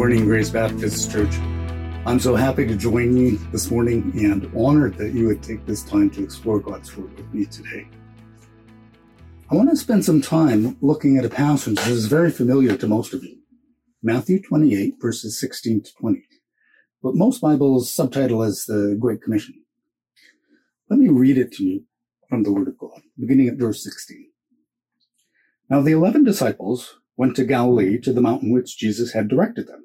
joining Grace Baptist Church. I'm so happy to join you this morning and honored that you would take this time to explore God's Word with me today. I want to spend some time looking at a passage that is very familiar to most of you, Matthew 28, verses 16 to 20, what most Bibles subtitle as the Great Commission. Let me read it to you from the Word of God, beginning at verse 16. Now the 11 disciples went to Galilee, to the mountain which Jesus had directed them.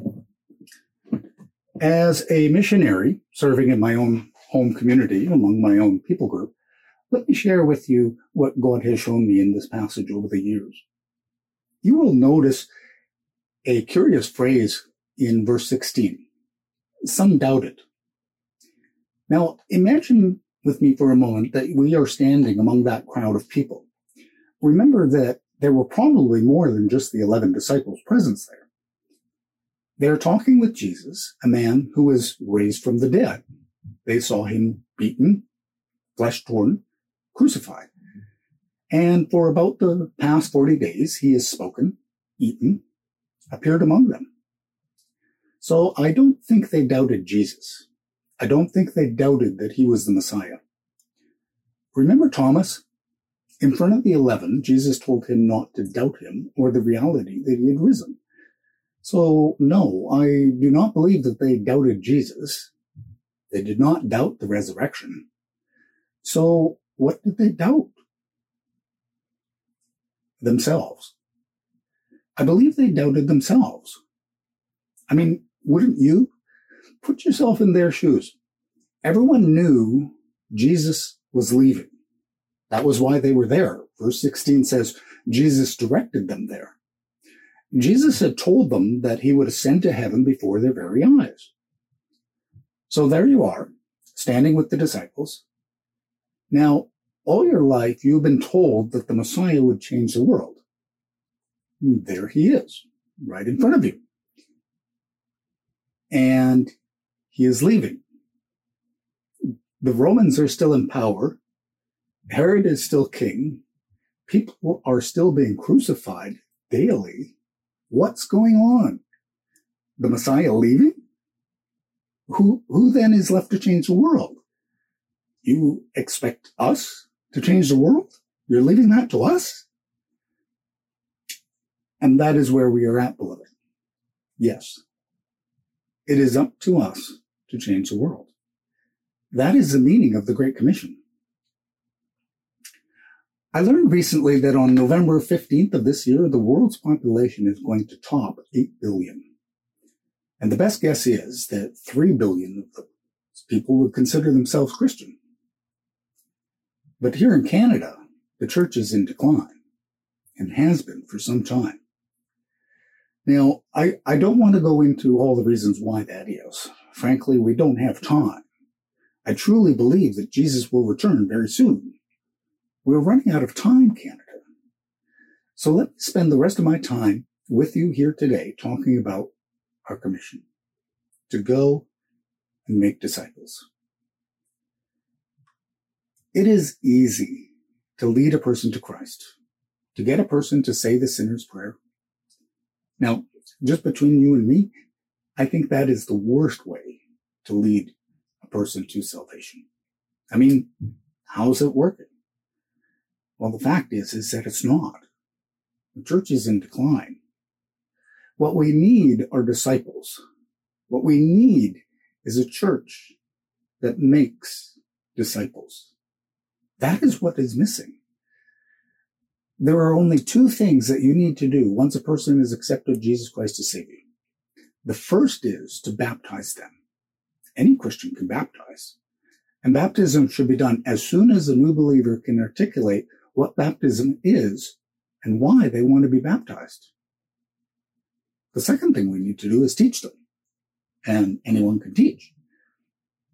As a missionary serving in my own home community among my own people group, let me share with you what God has shown me in this passage over the years. You will notice a curious phrase in verse 16. Some doubted. Now, imagine with me for a moment that we are standing among that crowd of people. Remember that there were probably more than just the 11 disciples present there. They're talking with Jesus, a man who was raised from the dead. They saw him beaten, flesh torn, crucified. And for about the past 40 days, he has spoken, eaten, appeared among them. So I don't think they doubted Jesus. I don't think they doubted that he was the Messiah. Remember Thomas? In front of the 11, Jesus told him not to doubt him or the reality that he had risen. So, no, I do not believe that they doubted Jesus. They did not doubt the resurrection. So, what did they doubt? Themselves. I believe they doubted themselves. I mean, wouldn't you? Put yourself in their shoes. Everyone knew Jesus was leaving. That was why they were there. Verse 16 says, Jesus directed them there. Jesus had told them that he would ascend to heaven before their very eyes. So there you are, standing with the disciples. Now, all your life, you've been told that the Messiah would change the world. There he is, right in front of you. And he is leaving. The Romans are still in power. Herod is still king. People are still being crucified daily. What's going on? The Messiah leaving? Who then is left to change the world? You expect us to change the world? You're leaving that to us? And that is where we are at, beloved. Yes, it is up to us to change the world. That is the meaning of the Great Commission. I learned recently that on November 15th of this year, the world's population is going to top 8 billion. And the best guess is that 3 billion of those people would consider themselves Christian. But here in Canada, the church is in decline and has been for some time. Now, I don't want to go into all the reasons why that is. Frankly, we don't have time. I truly believe that Jesus will return very soon. We're running out of time, Canada. So let me spend the rest of my time with you here today talking about our commission to go and make disciples. It is easy to lead a person to Christ, to get a person to say the sinner's prayer. Now, just between you and me, I think that is the worst way to lead a person to salvation. I mean, how's it working? Well, the fact is that it's not. The church is in decline. What we need are disciples. What we need is a church that makes disciples. That is what is missing. There are only two things that you need to do once a person has accepted Jesus Christ as Savior. The first is to baptize them. Any Christian can baptize. And baptism should be done as soon as a new believer can articulate what baptism is and why they want to be baptized. The second thing we need to do is teach them. And anyone can teach.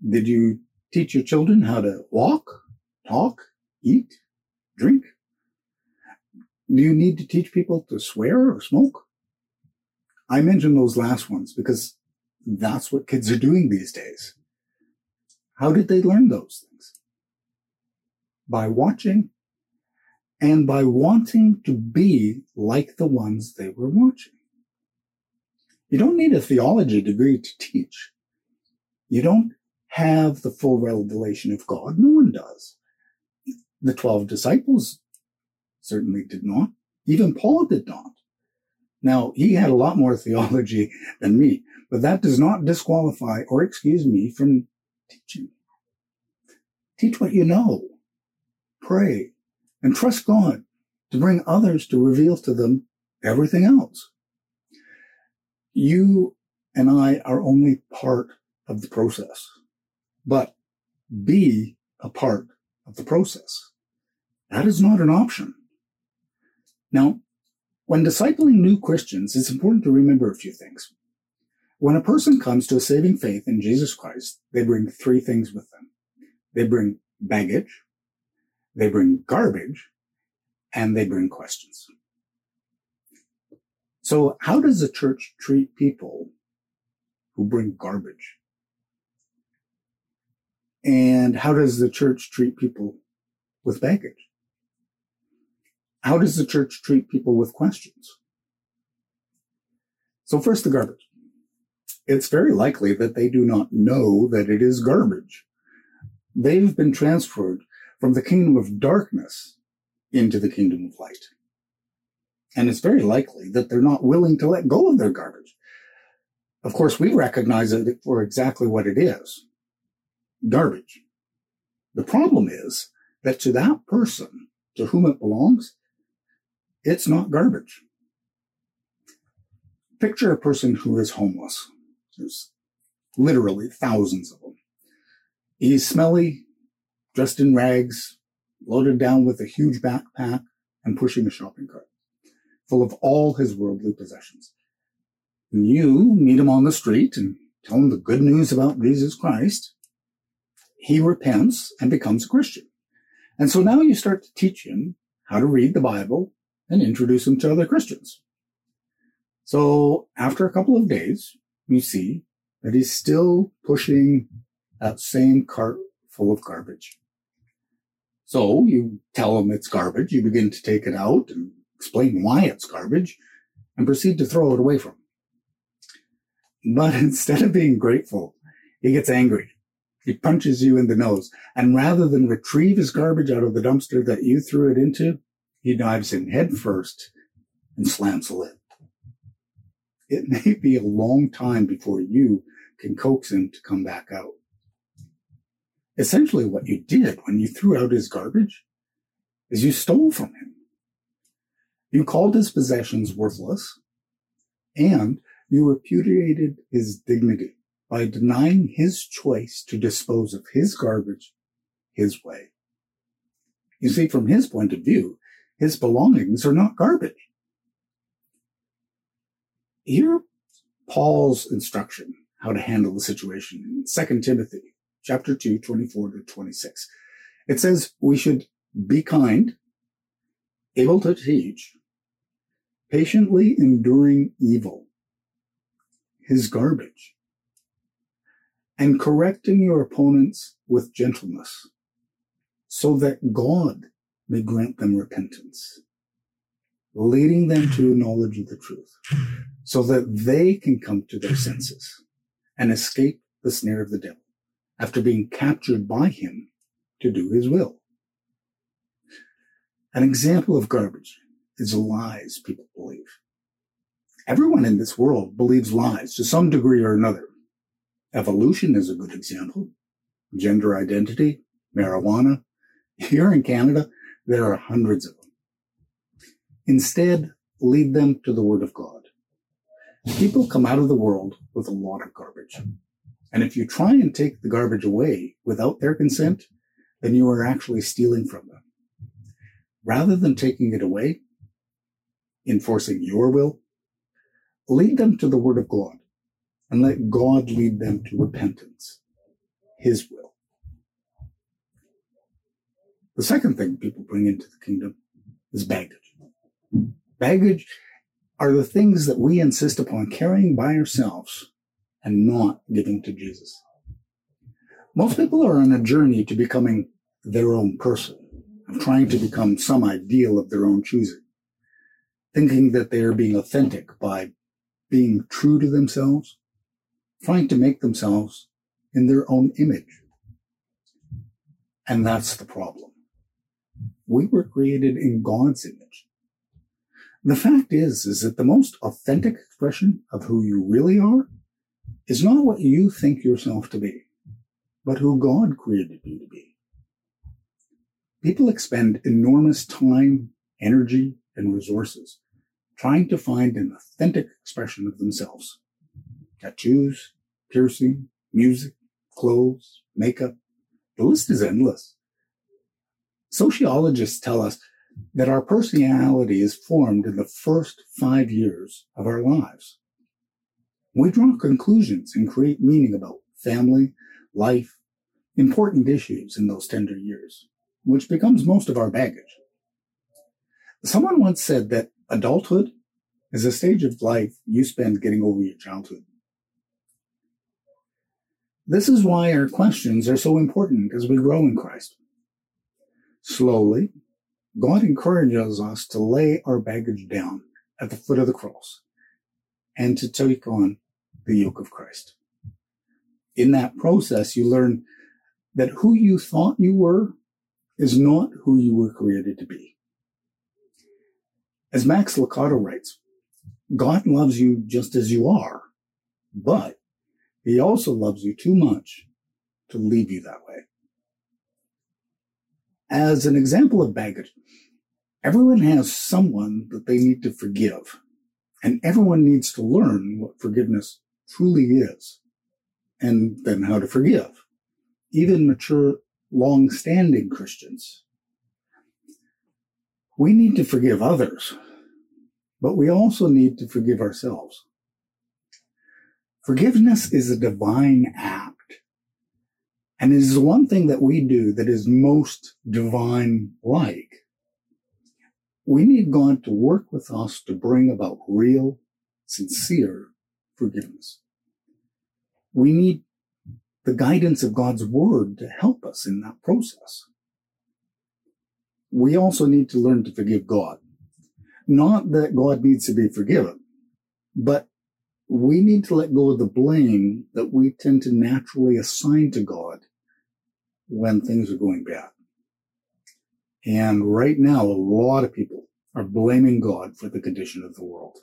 Did you teach your children how to walk, talk, eat, drink? Do you need to teach people to swear or smoke? I mentioned those last ones because that's what kids are doing these days. How did they learn those things? By watching and by wanting to be like the ones they were watching. You don't need a theology degree to teach. You don't have the full revelation of God. No one does. The 12 disciples certainly did not. Even Paul did not. Now, he had a lot more theology than me, but that does not disqualify or excuse me from teaching. Teach what you know. Pray and trust God to bring others to reveal to them everything else. You and I are only part of the process, but be a part of the process. That is not an option. Now, when discipling new Christians, it's important to remember a few things. When a person comes to a saving faith in Jesus Christ, they bring three things with them. They bring baggage, they bring garbage, and they bring questions. So how does the church treat people who bring garbage? And how does the church treat people with baggage? How does the church treat people with questions? So first, the garbage. It's very likely that they do not know that it is garbage. They've been transferred from the kingdom of darkness into the kingdom of light. And it's very likely that they're not willing to let go of their garbage. Of course, we recognize it for exactly what it is. Garbage. The problem is that to that person to whom it belongs, it's not garbage. Picture a person who is homeless. There's literally thousands of them. He's smelly, dressed in rags, loaded down with a huge backpack and pushing a shopping cart full of all his worldly possessions. And you meet him on the street and tell him the good news about Jesus Christ. He repents and becomes a Christian. And so now you start to teach him how to read the Bible and introduce him to other Christians. So after a couple of days, you see that he's still pushing that same cart full of garbage. So you tell him it's garbage. You begin to take it out and explain why it's garbage, and proceed to throw it away from him. But instead of being grateful, he gets angry. He punches you in the nose. And rather than retrieve his garbage out of the dumpster that you threw it into, he dives in head first and slams the lid. It may be a long time before you can coax him to come back out. Essentially, what you did when you threw out his garbage is you stole from him. You called his possessions worthless, and you repudiated his dignity by denying his choice to dispose of his garbage his way. You see, from his point of view, his belongings are not garbage. Hear Paul's instruction how to handle the situation in 2 Timothy chapter 2, 24 to 26. It says we should be kind, able to teach, patiently enduring evil, his garbage, and correcting your opponents with gentleness, so that God may grant them repentance, leading them to knowledge of the truth, so that they can come to their senses and escape the snare of the devil after being captured by him to do his will. An example of garbage is lies people believe. Everyone in this world believes lies to some degree or another. Evolution is a good example. Gender identity, marijuana. Here in Canada, there are hundreds of them. Instead, lead them to the Word of God. People come out of the world with a lot of garbage. And if you try and take the garbage away without their consent, then you are actually stealing from them. Rather than taking it away, enforcing your will, lead them to the word of God, and let God lead them to repentance, his will. The second thing people bring into the kingdom is baggage. Baggage are the things that we insist upon carrying by ourselves and not giving to Jesus. Most people are on a journey to becoming their own person, of trying to become some ideal of their own choosing, thinking that they are being authentic by being true to themselves, trying to make themselves in their own image. And that's the problem. We were created in God's image. The fact is that the most authentic expression of who you really are is not what you think yourself to be, but who God created you to be. People expend enormous time, energy, and resources trying to find an authentic expression of themselves. Tattoos, piercing, music, clothes, makeup, the list is endless. Sociologists tell us that our personality is formed in the first 5 years of our lives. We draw conclusions and create meaning about family, life, important issues in those tender years, which becomes most of our baggage. Someone once said that adulthood is a stage of life you spend getting over your childhood. This is why our questions are so important as we grow in Christ. Slowly, God encourages us to lay our baggage down at the foot of the cross and to take on the yoke of Christ. In that process, you learn that who you thought you were is not who you were created to be. As Max Lucado writes, God loves you just as you are, but he also loves you too much to leave you that way. As an example of baggage, everyone has someone that they need to forgive, and everyone needs to learn what forgiveness truly is, and then how to forgive, even mature, long-standing Christians. We need to forgive others, but we also need to forgive ourselves. Forgiveness is a divine act, and it is the one thing that we do that is most divine-like. We need God to work with us to bring about real, sincere forgiveness. We need the guidance of God's word to help us in that process. We also need to learn to forgive God. Not that God needs to be forgiven, but we need to let go of the blame that we tend to naturally assign to God when things are going bad. And right now, a lot of people are blaming God for the condition of the world.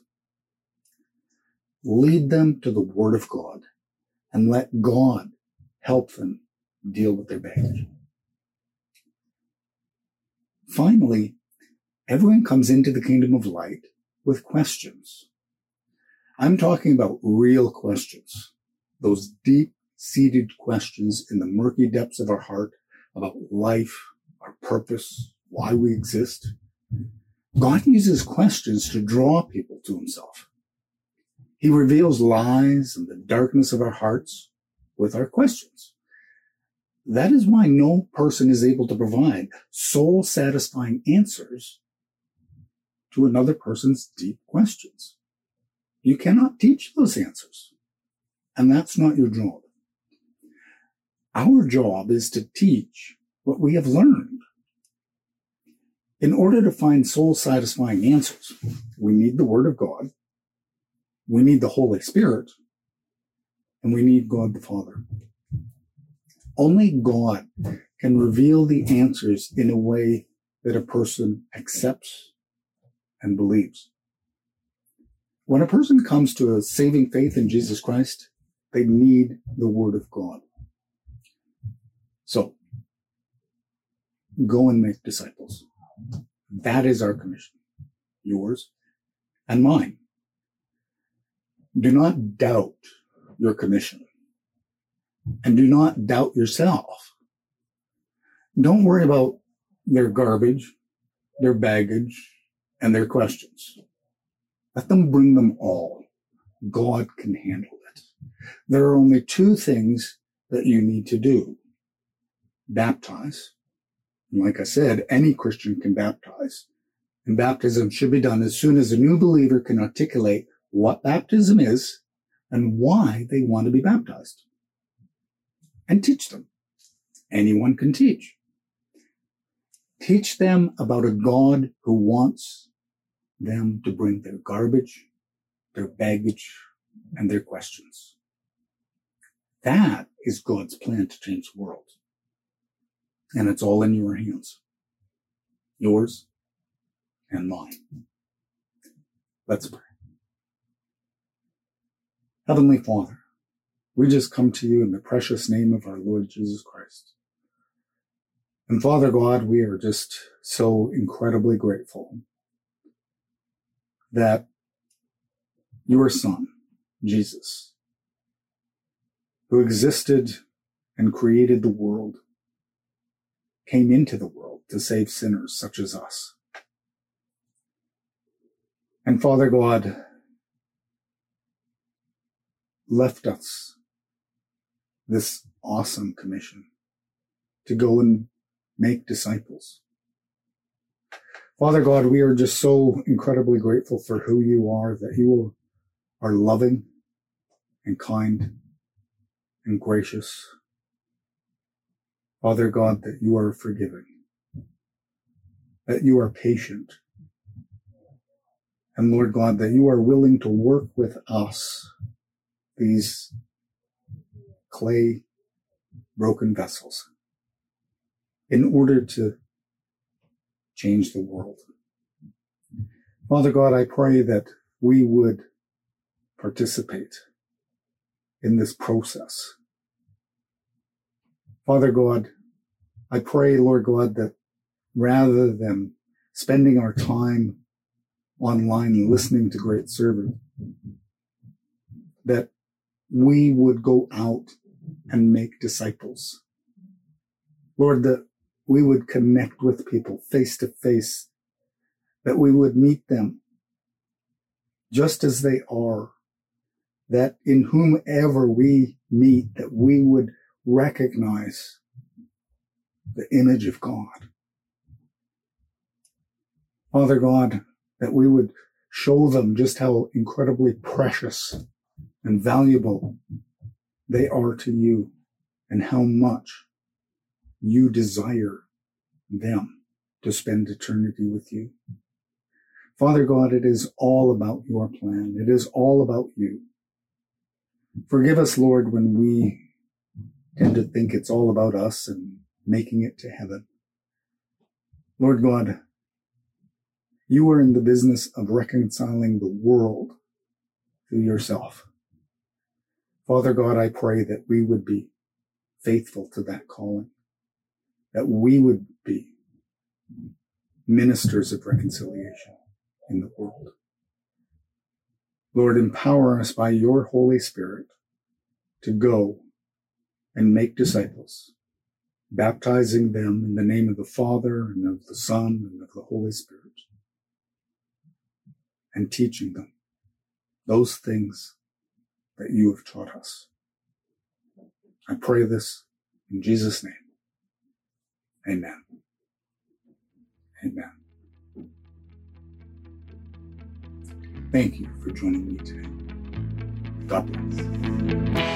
Lead them to the Word of God and let God help them deal with their baggage. Finally, everyone comes into the kingdom of light with questions. I'm talking about real questions, those deep-seated questions in the murky depths of our heart about life, our purpose, why we exist. God uses questions to draw people to himself. He reveals lies and the darkness of our hearts with our questions. That is why no person is able to provide soul-satisfying answers to another person's deep questions. You cannot teach those answers, and that's not your job. Our job is to teach what we have learned. In order to find soul-satisfying answers, we need the Word of God, we need the Holy Spirit, and we need God the Father. Only God can reveal the answers in a way that a person accepts and believes. When a person comes to a saving faith in Jesus Christ, they need the Word of God. So, go and make disciples. That is our commission, yours and mine. Do not doubt your commission. And do not doubt yourself. Don't worry about their garbage, their baggage, and their questions. Let them bring them all. God can handle it. There are only two things that you need to do. Baptize. And like I said, any Christian can baptize. And baptism should be done as soon as a new believer can articulate what baptism is and why they want to be baptized. And teach them. Anyone can teach. Teach them about a God who wants them to bring their garbage, their baggage, and their questions. That is God's plan to change the world. And it's all in your hands. Yours and mine. Let's pray. Heavenly Father, we just come to you in the precious name of our Lord Jesus Christ. And Father God, we are just so incredibly grateful that your Son, Jesus, who existed and created the world, came into the world to save sinners such as us. And Father God left us this awesome commission to go and make disciples. Father God, we are just so incredibly grateful for who you are, that you are loving and kind and gracious. Father God, that you are forgiving, that you are patient, and Lord God, that you are willing to work with us, these clay broken vessels, in order to change the world. Father God, I pray that we would participate in this process. Father God, I pray, Lord God, that rather than spending our time online listening to great sermons, that we would go out and make disciples. Lord, that we would connect with people face to face, that we would meet them just as they are, that in whomever we meet, that we would recognize the image of God. Father God, that we would show them just how incredibly precious and valuable they are to you, and how much you desire them to spend eternity with you. Father God, it is all about your plan. It is all about you. Forgive us, Lord, when we tend to think it's all about us and making it to heaven. Lord God, you are in the business of reconciling the world to yourself. Father God, I pray that we would be faithful to that calling, that we would be ministers of reconciliation in the world. Lord, empower us by your Holy Spirit to go and make disciples, baptizing them in the name of the Father and of the Son and of the Holy Spirit, and teaching them those things that you have taught us. I pray this in Jesus' name. Amen. Amen. Thank you for joining me today. God bless.